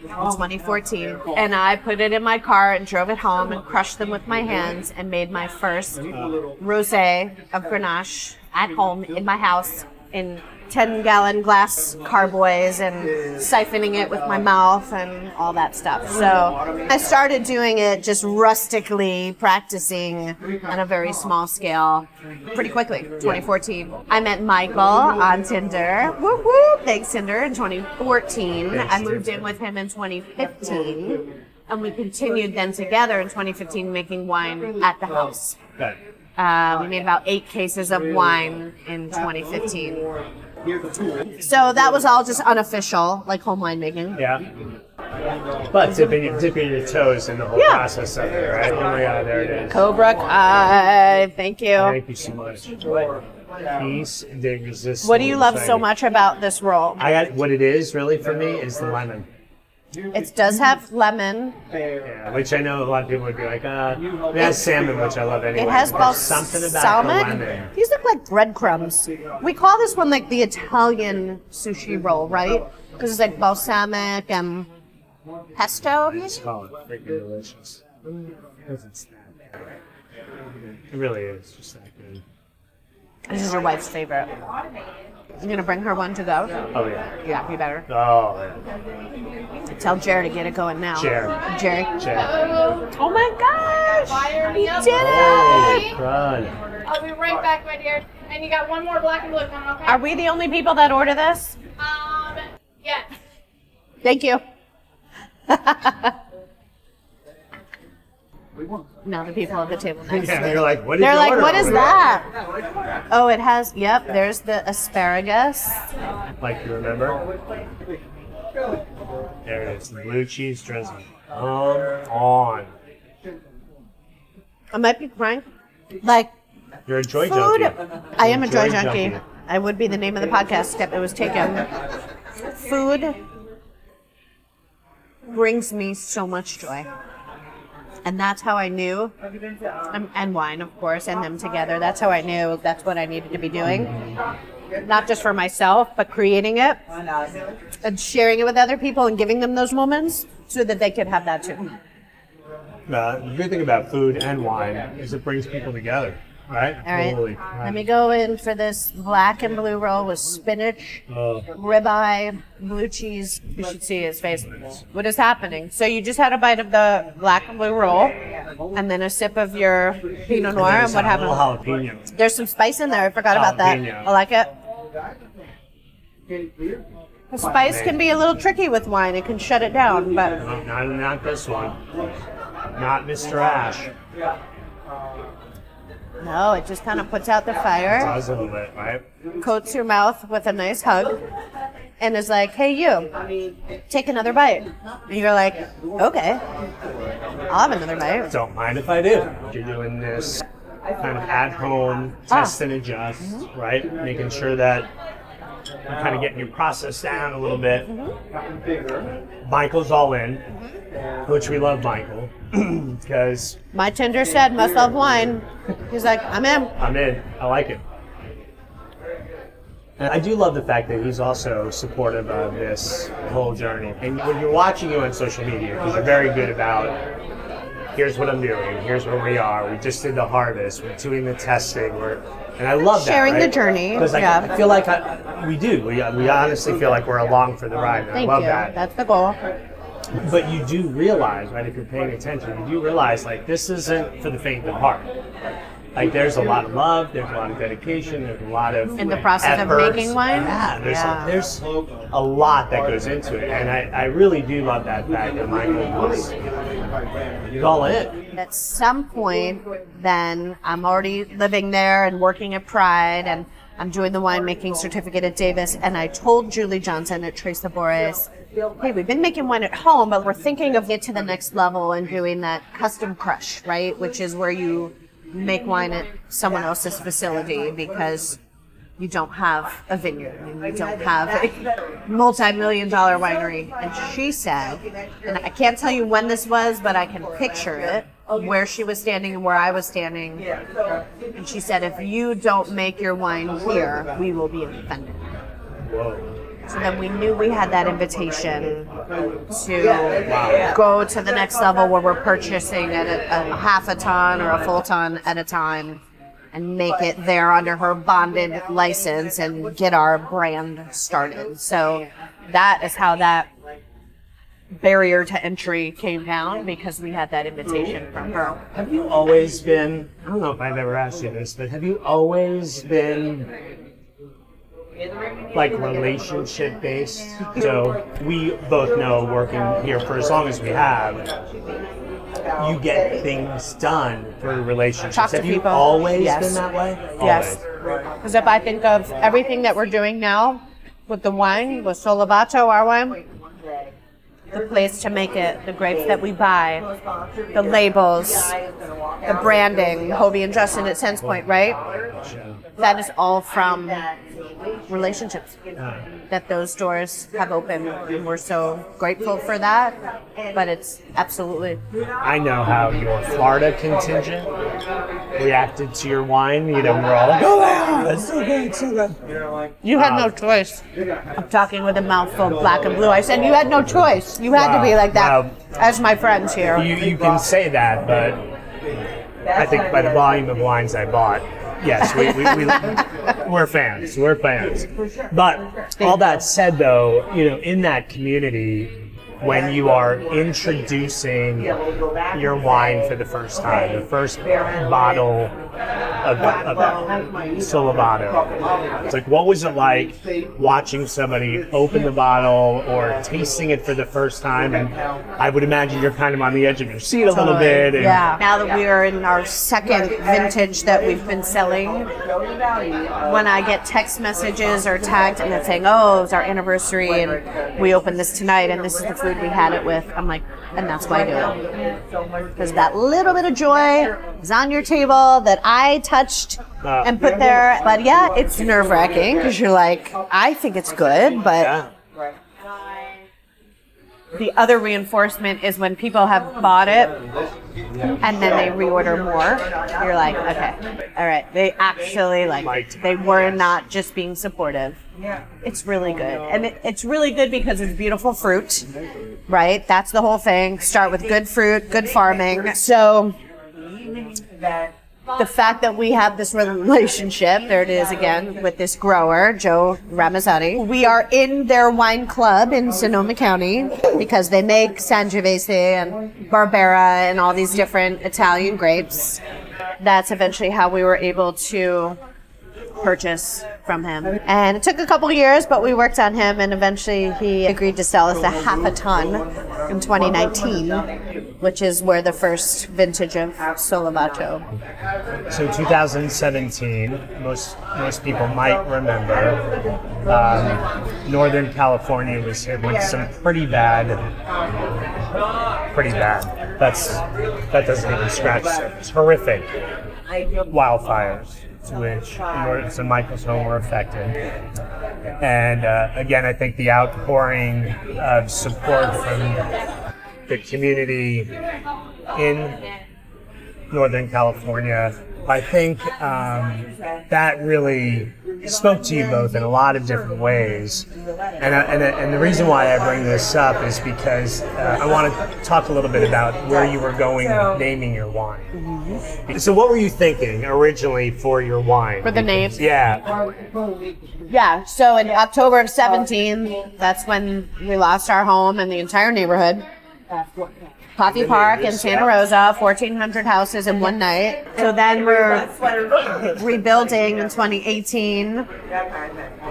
In 2014, and I put it in my car and drove it home and crushed them with my hands and made my first rosé of Grenache at home in my house in 10-gallon glass carboys and siphoning it with my mouth and all that stuff. So I started doing it just rustically, practicing on a very small scale pretty quickly, 2014. I met Michael on Tinder. Whoop, whoop. Thanks, Tinder, in 2014. I moved in with him in 2015, and we continued then together in 2015 making wine at the house. We made about 8 cases of wine in 2015. So that was all just unofficial, like home winemaking. Yeah. But dipping your toes in the whole process of it, right? Oh my God, there it is. Cobra Kai. Thank you. Thank you so much. Peace and resistance. What do you love so much about this role? What it is really for me is the lemon. It does have lemon. Yeah, which I know a lot of people would be like, it has salmon, which I love anyway. It has both something about salmon. The lemon. These look like breadcrumbs. We call this one like the Italian sushi roll, right? Because it's like balsamic and pesto. I just call it freaking delicious. It's that bad. It really is just that good. This is your wife's favorite. You going to bring her one to go? Oh, yeah. Yeah, you better. Oh, yeah. Tell Jer to get it going now. Jer. Oh, my gosh. He did it. I'll be right back, my dear. And you got one more black and blue coming, okay? Are we the only people that order this? Yes. Thank you. Now the people at the table next to me. They're like, what is that? Oh, it has, there's the asparagus. Like you remember? There it is, blue cheese drizzle. Come on. I might be crying. Like, you're a joy food. Junkie. I am a joy junkie. I would be the name of the podcast if it was taken. Food brings me so much joy. And that's how I knew, and wine, of course, and them together. That's how I knew that's what I needed to be doing. Not just for myself, but creating it and sharing it with other people and giving them those moments so that they could have that too. The good thing about food and wine is it brings people together. Right. All right. Totally. Right. Let me go in for this black and blue roll with spinach, ribeye, blue cheese. You should see his face. What is happening? So you just had a bite of the black and blue roll, and then a sip of your Pinot Noir. And what happened? Jalapeno. There's some spice in there. I forgot about that. I like it. The spice can be a little tricky with wine. It can shut it down, but not this one. Not Mr. Ash. No, it just kind of puts out the fire. It does a little bit, right? Coats your mouth with a nice hug and is like, hey, you, take another bite. And you're like, okay, I'll have another bite. Don't mind if I do. You're doing this kind of at home, test and adjust, right? Making sure that you're kind of getting your process down a little bit. Mm-hmm. Michael's all in, which we love Michael. Because my tender said, must love wine. He's like, I'm in. I like it. And I do love the fact that he's also supportive of this whole journey. And when you're watching you on social media, because you're very good about, here's what I'm doing, here's where we are, we just did the harvest, we're doing the testing, and I love sharing that, right? The journey. Because I feel like we honestly feel like we're along for the ride. And I love that. That's the goal. But you do realize, right, if you're paying attention, you do realize, like, this isn't for the faint of heart. Like, there's a lot of love, there's a lot of dedication, there's a lot of in the process efforts. Of making wine? Yeah, there's a lot that goes into it. And I really do love that fact that Michael was, he's all in. At some point, then, I'm already living there and working at Pride, and I'm doing the winemaking certificate at Davis, and I told Julie Johnson at Tres Sabores, hey, we've been making wine at home, but we're thinking of it to the next level and doing that custom crush, right? Which is where you make wine at someone else's facility because you don't have a vineyard and you don't have a multi-million-dollar winery. And she said, and I can't tell you when this was, but I can picture it, where she was standing and where I was standing. And she said, if you don't make your wine here, we will be offended. So then we knew we had that invitation to go to the next level where we're purchasing at a half a ton or a full ton at a time and make it there under her bonded license and get our brand started. So that is how that barrier to entry came down, because we had that invitation from her. Have you always been, I don't know if I've ever asked you this, but have you always been like relationship based? So we both know, working here for as long as we have, you get things done through relationships. Talk to have people. You always been that way? Yes. Because if I think of everything that we're doing now with the wine, with Sollevato, our wine, the place to make it, the grapes that we buy, the labels, the branding, Hobie and Justin at Sense Point, right? That is all from relationships that those doors have opened, and we're so grateful for that. But it's absolutely. I know how your Florida contingent reacted to your wine. You know, we're all like, oh wow, that's so good, so good. You had no choice. I'm talking with a mouthful of black and blue. I said you had no choice. You had to be like that. As my friends here, you can say that, but I think by the volume of wines I bought. Yes, we're fans. We're fans. But all that said, though, you know, in that community, when you are introducing your wine for the first time, the first bottle of Sollevato, it's like, what was it like watching somebody open the bottle or tasting it for the first time? And I would imagine you're kind of on the edge of your seat a little bit. And now that we are in our second vintage that we've been selling, when I get text messages or tagged and they're saying, oh, it's our anniversary and we opened this tonight and this is the food we had it with, I'm like, and that's why I do it. Because that little bit of joy is on your table that I touched and put there. But yeah, it's nerve-wracking because you're like, I think it's good, but The other reinforcement is when people have bought it and then they reorder more. You're like, okay, all right. They actually liked it. They were not just being supportive. It's really good. And it's really good because it's beautiful fruit, right? That's the whole thing. Start with good fruit, good farming. So the fact that we have this relationship, there it is again, with this grower, Joe Ramazzotti. We are in their wine club in Sonoma County because they make Sangiovese and Barbera and all these different Italian grapes. That's eventually how we were able to purchase from him. And it took a couple of years, but we worked on him, and eventually he agreed to sell us 1/2 ton in 2019. Which is where the first vintage of Sollevato. So 2017, most people might remember, Northern California was hit with some pretty bad. That doesn't even scratch the surface. Horrific wildfires, to which North and Michael's home were affected. And again, I think the outpouring of support from the community in Northern California, I think that really spoke to you both in a lot of different ways. And the reason why I bring this up is because I want to talk a little bit about where you were going naming your wine. Mm-hmm. So what were you thinking originally for your wine? For the name? Yeah. Yeah, so in October of 17, that's when we lost our home and the entire neighborhood. Coffee Park in Santa Rosa, 1,400 houses in one night. So then we're rebuilding in 2018,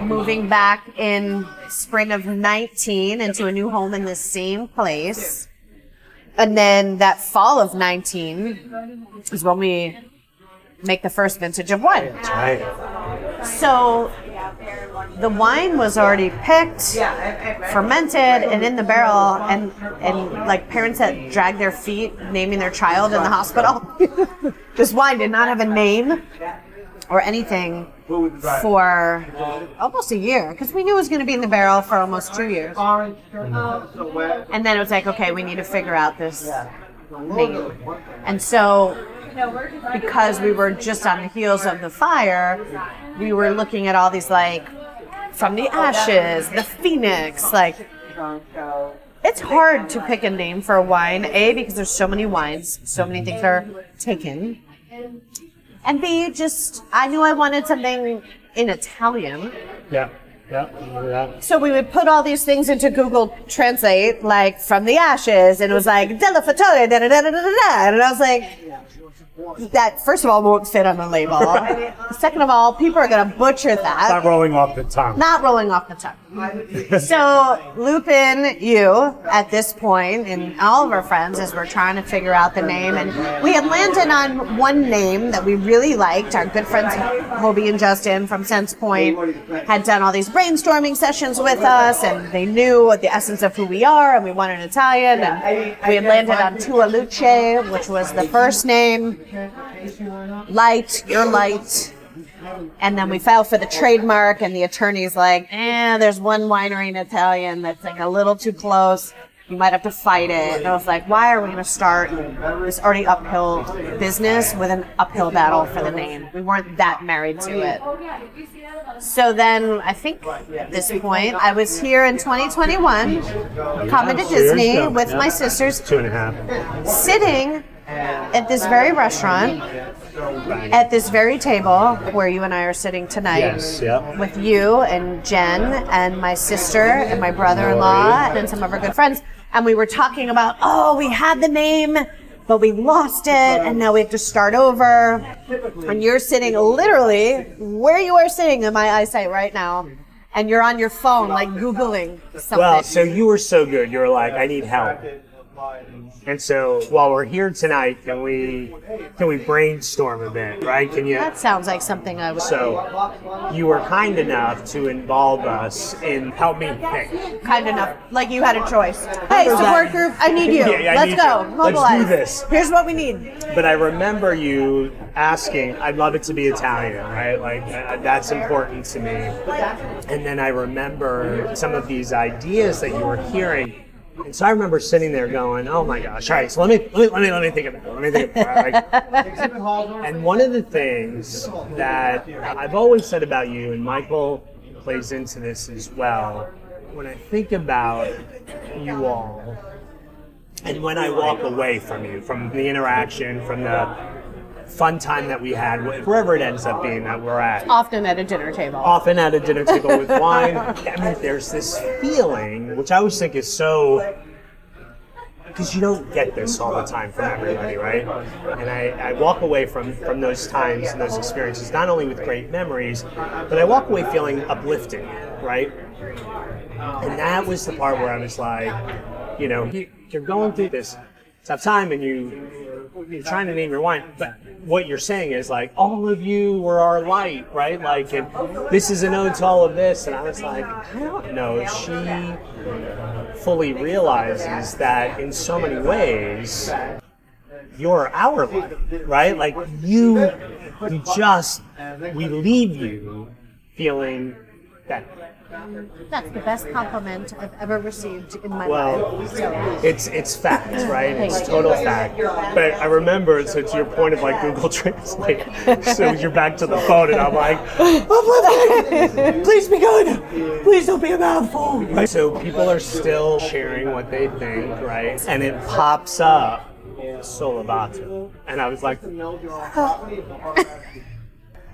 moving back in spring of 19 into a new home in the same place. And then that fall of 19 is when we make the first vintage of wine. So the wine was already picked, fermented, and in the barrel, and like parents that drag their feet naming their child in the hospital. This wine did not have a name or anything for almost a year, because we knew it was going to be in the barrel for almost 2 years. And then it was like, okay, we need to figure out this name. And so, because we were just on the heels of the fire, we were looking at all these, like, From the Ashes, the Phoenix, like, it's hard to pick a name for a wine, A, because there's so many wines, so many things are taken, and B, just, I knew I wanted something in Italian. Yeah. So we would put all these things into Google Translate, like From the Ashes, and it was like, Della Fattoria, da da da da da da, and I was like, that, first of all, won't fit on the label. Second of all, people are going to butcher that. It's not rolling off the tongue. So Lupin, you, at this point, and all of our friends, as we're trying to figure out the name, and we had landed on one name that we really liked. Our good friends Hobie and Justin from Sense Point had done all these brainstorming sessions with us, and they knew what the essence of who we are, and we wanted Italian, and we had landed on Tua Luce, which was the first name, light, your light, and then we filed for the trademark, and the attorney's like, there's one winery in Italian that's like a little too close, you might have to fight it. And I was like, why are we going to start this already uphill business with an uphill battle for the name? We weren't that married to it. So then, I think at this point, I was here in 2021, coming to Disney with my sisters, 2.5, sitting at this very restaurant, at this very table where you and I are sitting tonight, with you and Jen and my sister and my brother-in-law and some of our good friends. And we were talking about, we had the name, but we lost it, and now we have to start over. And you're sitting literally where you are sitting in my eyesight right now, and you're on your phone, like, Googling something. Well, so you were so good. You were like, I need help. And so while we're here tonight, can we brainstorm a bit, right? Can you? That sounds like something I would. So you were kind enough to involve us in help me think. Kind enough, like you had a choice. Hey, support group, I need you. Let's go. Mobilize. Let's do this. Here's what we need. But I remember you asking, I'd love it to be Italian, right? Like that's important to me. And then I remember some of these ideas that you were hearing. And so I remember sitting there going, "Oh my gosh! All right, so let me think about it. And one of the things that I've always said about you, and Michael plays into this as well, when I think about you all, and when I walk away from you, from the interaction, from the fun time that we had, wherever it ends up being that we're at. Often at a dinner table with wine. I mean, there's this feeling, which I always think is so, because you don't get this all the time from everybody, right? And I walk away from those times and those experiences, not only with great memories, but I walk away feeling uplifted, right? And that was the part where I was like, you know, you're going through this tough time and you're trying to name your wine, but what you're saying is like, all of you were our light, right? Like, and this is an ode to all of this. And I was like, I don't know if she fully realizes that in so many ways, you're our light, right? Like we leave you feeling that. That's the best compliment I've ever received in my life. Well, it's fact, right? It's total fact. But I remember, so to your point of like Google Translate, so you're back to the phone and I'm like, please be good. Please don't be a mouthful. Right? So people are still sharing what they think, right? And it pops up, Sollevato. And I was like, oh God,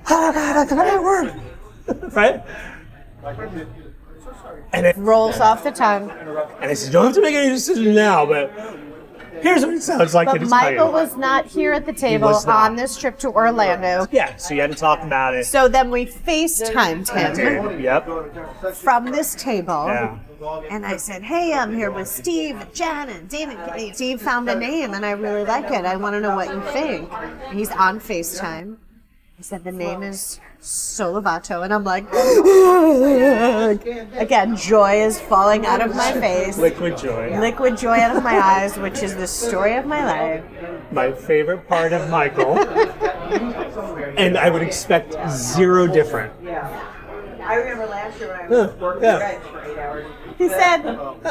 I forgot that word. Right? And it rolls off the tongue. And I said, don't have to make any decision now, but here's what it sounds like. But Michael was not here at the table on this trip to Orlando. Yeah, so you had to talk about it. So then we FaceTimed him. Yep. From this table. Yeah. And I said, hey, I'm here with Steve, Jan, and David. Steve found a name, and I really like it. I want to know what you think. And he's on FaceTime. He said the name is Sollevato, and I'm like, again, joy is falling out of my face. Liquid joy. Yeah. Liquid joy out of my eyes, which is the story of my life. My favorite part of Michael, and I would expect zero different. Yeah. I remember last year when I was working for 8 hours. He said, I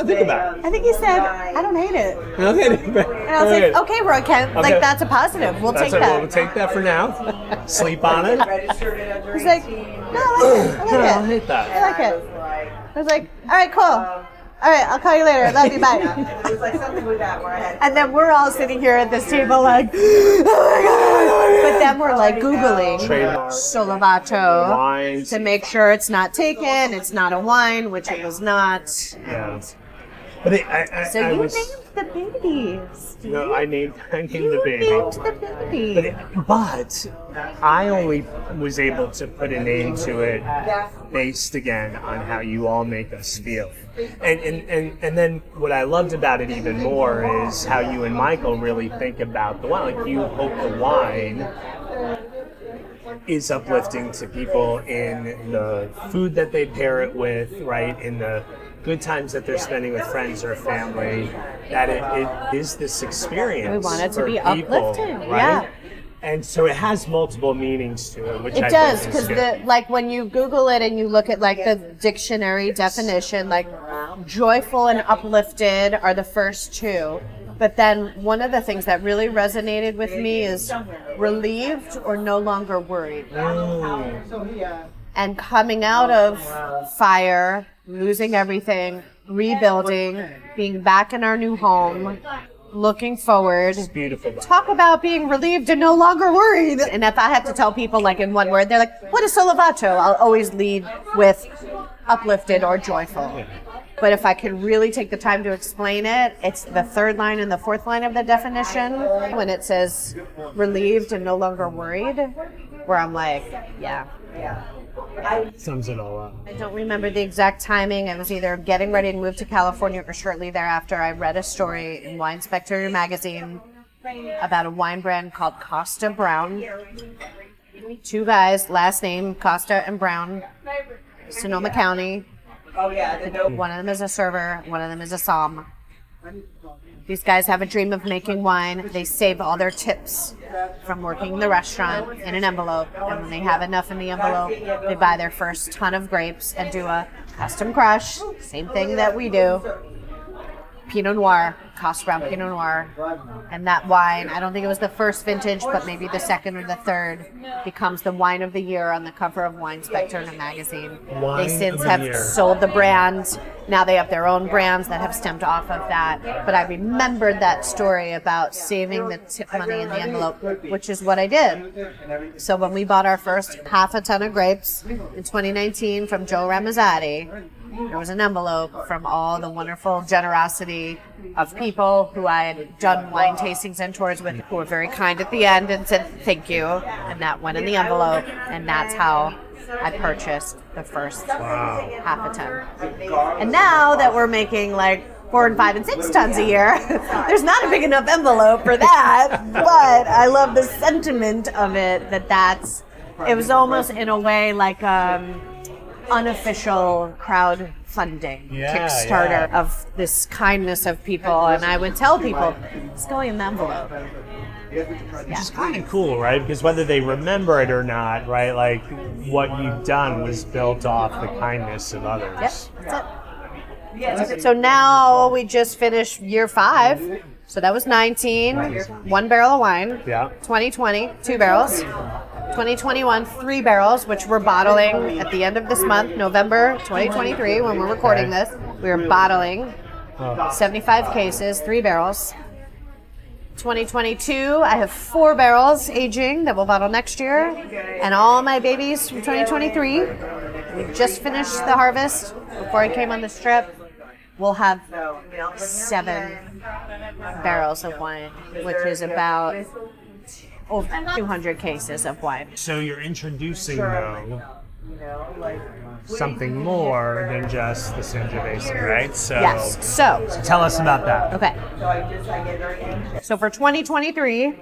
think he said, I don't hate it. I don't hate it. And I was like, okay, we're okay. Like, that's a positive. We'll take that. We'll take that for now. Sleep on it. He's like, no, I like it. I was like, all right, cool. All right, I'll call you later. Love you, bye. It was like something with that where I had. And then we're all sitting here at this table like, oh my God. But then we're like Googling Sollevato wines to make sure it's not taken, it's not a wine, which it was not. Yeah. But named the baby, Steve. No, I named the baby. You named the baby. But I only was able to put a name to it based, again, on how you all make us feel. And then what I loved about it even more is how you and Michael really think about the wine. Like, you hope the wine is uplifting to people in the food that they pair it with, right, in the good times that they're spending with friends or family, that it is this experience. We want it to be uplifting, right? Yeah. And so it has multiple meanings to it, which it does, because like when you Google it and you look at like the dictionary definition, like joyful and uplifted are the first two. But then one of the things that really resonated with me is relieved or no longer worried. Oh. And coming out of fire, losing everything, rebuilding, being back in our new home, looking forward. It's beautiful. Talk about being relieved and no longer worried. And if I have to tell people like in one word, they're like, what is Sollevato? I'll always lead with uplifted or joyful. But if I could really take the time to explain it, it's the third line and the fourth line of the definition when it says relieved and no longer worried, where I'm like, yeah. Sums it all up. I don't remember the exact timing. I was either getting ready to move to California or shortly thereafter. I read a story in Wine Spectator magazine about a wine brand called Costa Brown. Two guys, last name Costa and Brown, Sonoma County. Oh yeah. One of them is a server, one of them is a somm. These guys have a dream of making wine. They save all their tips from working in the restaurant in an envelope. And when they have enough in the envelope, they buy their first ton of grapes and do a custom crush, same thing that we do. Pinot Noir, Koss Brown Pinot Noir, and that wine, I don't think it was the first vintage, but maybe the second or the third, becomes the wine of the year on the cover of Wine Spectrum magazine. Wine they since have year. Sold the brand. Now they have their own brands that have stemmed off of that. But I remembered that story about saving the tip money in the envelope, which is what I did. So when we bought our first half a ton of grapes in 2019 from Joe Ramazzotti, there was an envelope from all the wonderful generosity of people who I had done wine tastings and tours with, who were very kind at the end and said thank you, and that went in the envelope, and that's how I purchased the first half a ton. And now that we're making like 4 and 5 and 6 tons a year, there's not a big enough envelope for that, but I love the sentiment of it, that's, it was almost in a way like unofficial crowdfunding Kickstarter of this kindness of people, and I would tell people, it's going in the envelope. Which is kind of cool, right? Because whether they remember it or not, right, like what you've done was built off the kindness of others. Yep, that's it. So now we just finished year 5. So that was 19, one barrel of wine. Yeah. 2020, 2 barrels. 2021, 3 barrels, which we're bottling at the end of this month, November 2023, when we're recording this. We're bottling 75 cases, 3 barrels. 2022, I have 4 barrels aging that we'll bottle next year, and all my babies from 2023. We just finished the harvest before I came on this trip. We'll have 7 barrels of wine, which is about over 200 cases of wine. So you're introducing, though, something more than just the Sangiovese, right? So, yes. So tell us about that. Okay. So for 2023,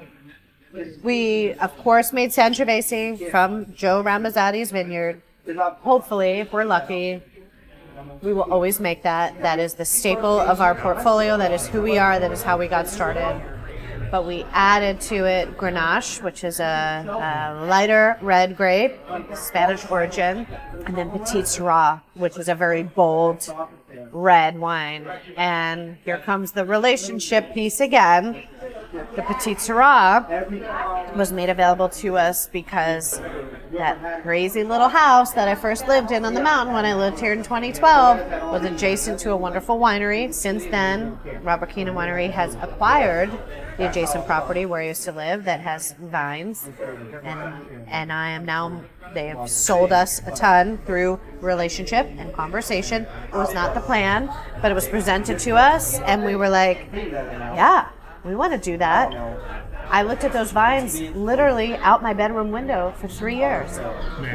we, of course, made Sangiovese from Joe Ramazzotti's vineyard. Hopefully, if we're lucky, we will always make that. That is the staple of our portfolio. That is who we are. That is how we got started. But we added to it Grenache, which is a lighter red grape, Spanish origin, and then Petit Syrah, which is a very bold red wine. And here comes the relationship piece again. The Petit Syrah was made available to us because that crazy little house that I first lived in on the mountain when I lived here in 2012 was adjacent to a wonderful winery. Since then, Robert Keenan Winery has acquired the adjacent property where I used to live that has vines, and I am now, they have sold us a ton through relationship and conversation. It was not the plan, but it was presented to us, and we were like, yeah, we want to do that. I looked at those vines literally out my bedroom window for 3 years.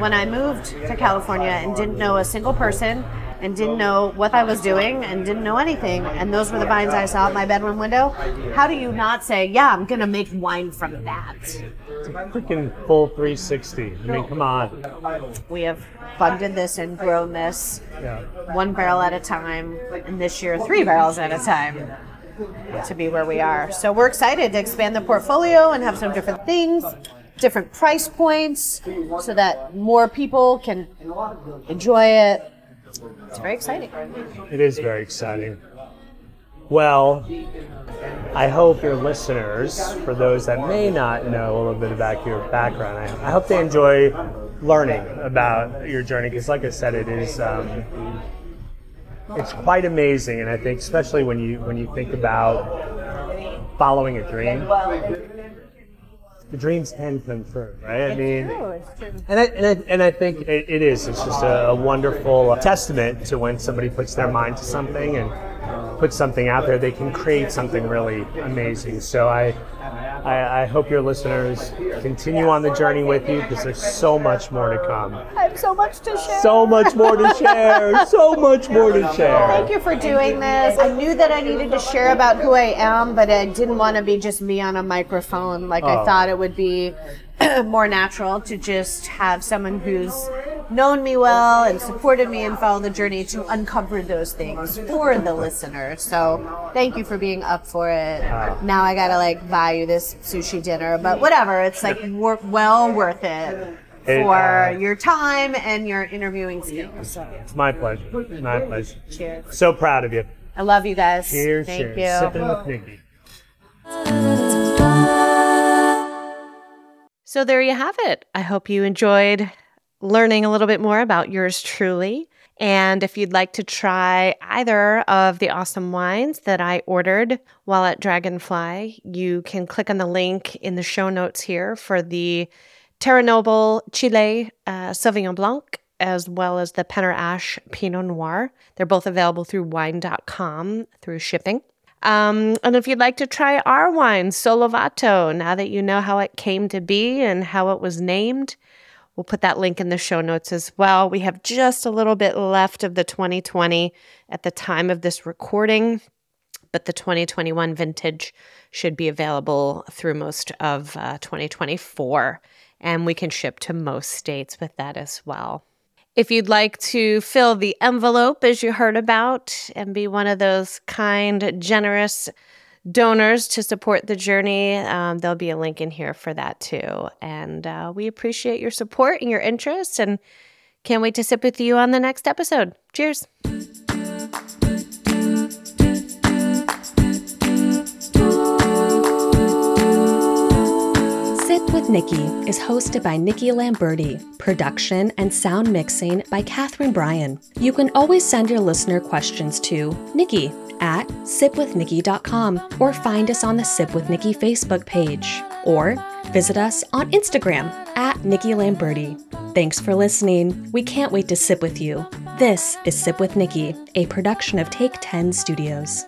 When I moved to California and didn't know a single person and didn't know what I was doing and didn't know anything, and those were the vines I saw out my bedroom window, how do you not say, yeah, I'm going to make wine from that? It's a freaking full 360. I mean, come on. We have funded this and grown this one barrel at a time, and this year 3 barrels at a time to be where we are. So we're excited to expand the portfolio and have some different things, different price points, so that more people can enjoy it. It's very exciting. It is very exciting. Well, I hope your listeners, for those that may not know a little bit about your background, I hope they enjoy learning about your journey, because like I said, it is... it's quite amazing, and I think especially when you think about following a dream, the dreams can come true, right? I mean, and I think it is. It's just a wonderful testament to when somebody puts their mind to something and puts something out there, they can create something really amazing. So I hope your listeners continue on the journey with you, because there's so much more to come. I have so much to share. Thank you for doing this. I knew that I needed to share about who I am, but I didn't want to be just me on a microphone. Like, I thought it would be more natural to just have someone who's known me well and supported me and followed the journey to uncover those things for the listener. So thank you for being up for it. Now I gotta buy you this sushi dinner, but whatever, it's well worth it for your time and your interviewing skills. It's my pleasure. Cheers. So proud of you. I love you guys. Cheers. Thank you. Sipping with Nikki. So there you have it. I hope you enjoyed learning a little bit more about yours truly. And if you'd like to try either of the awesome wines that I ordered while at Dragonfly, you can click on the link in the show notes here for the Terra Noble Chile Sauvignon Blanc, as well as the Penner-Ash Pinot Noir. They're both available through wine.com through shipping. And if you'd like to try our wine, Sollevato, now that you know how it came to be and how it was named, we'll put that link in the show notes as well. We have just a little bit left of the 2020 at the time of this recording, but the 2021 vintage should be available through most of 2024, and we can ship to most states with that as well. If you'd like to fill the envelope, as you heard about, and be one of those kind, generous donors to support the journey, there'll be a link in here for that too. And we appreciate your support and your interest, and can't wait to sip with you on the next episode. Cheers. Sip with Nikki is hosted by Nikki Lamberti, production and sound mixing by Catherine Bryan. You can always send your listener questions to Nikki at sipwithnikki.com, or find us on the Sip with Nikki Facebook page, or visit us on Instagram at Nikki Lamberti. Thanks for listening. We can't wait to sip with you. This is Sip with Nikki, a production of Take 10 Studios.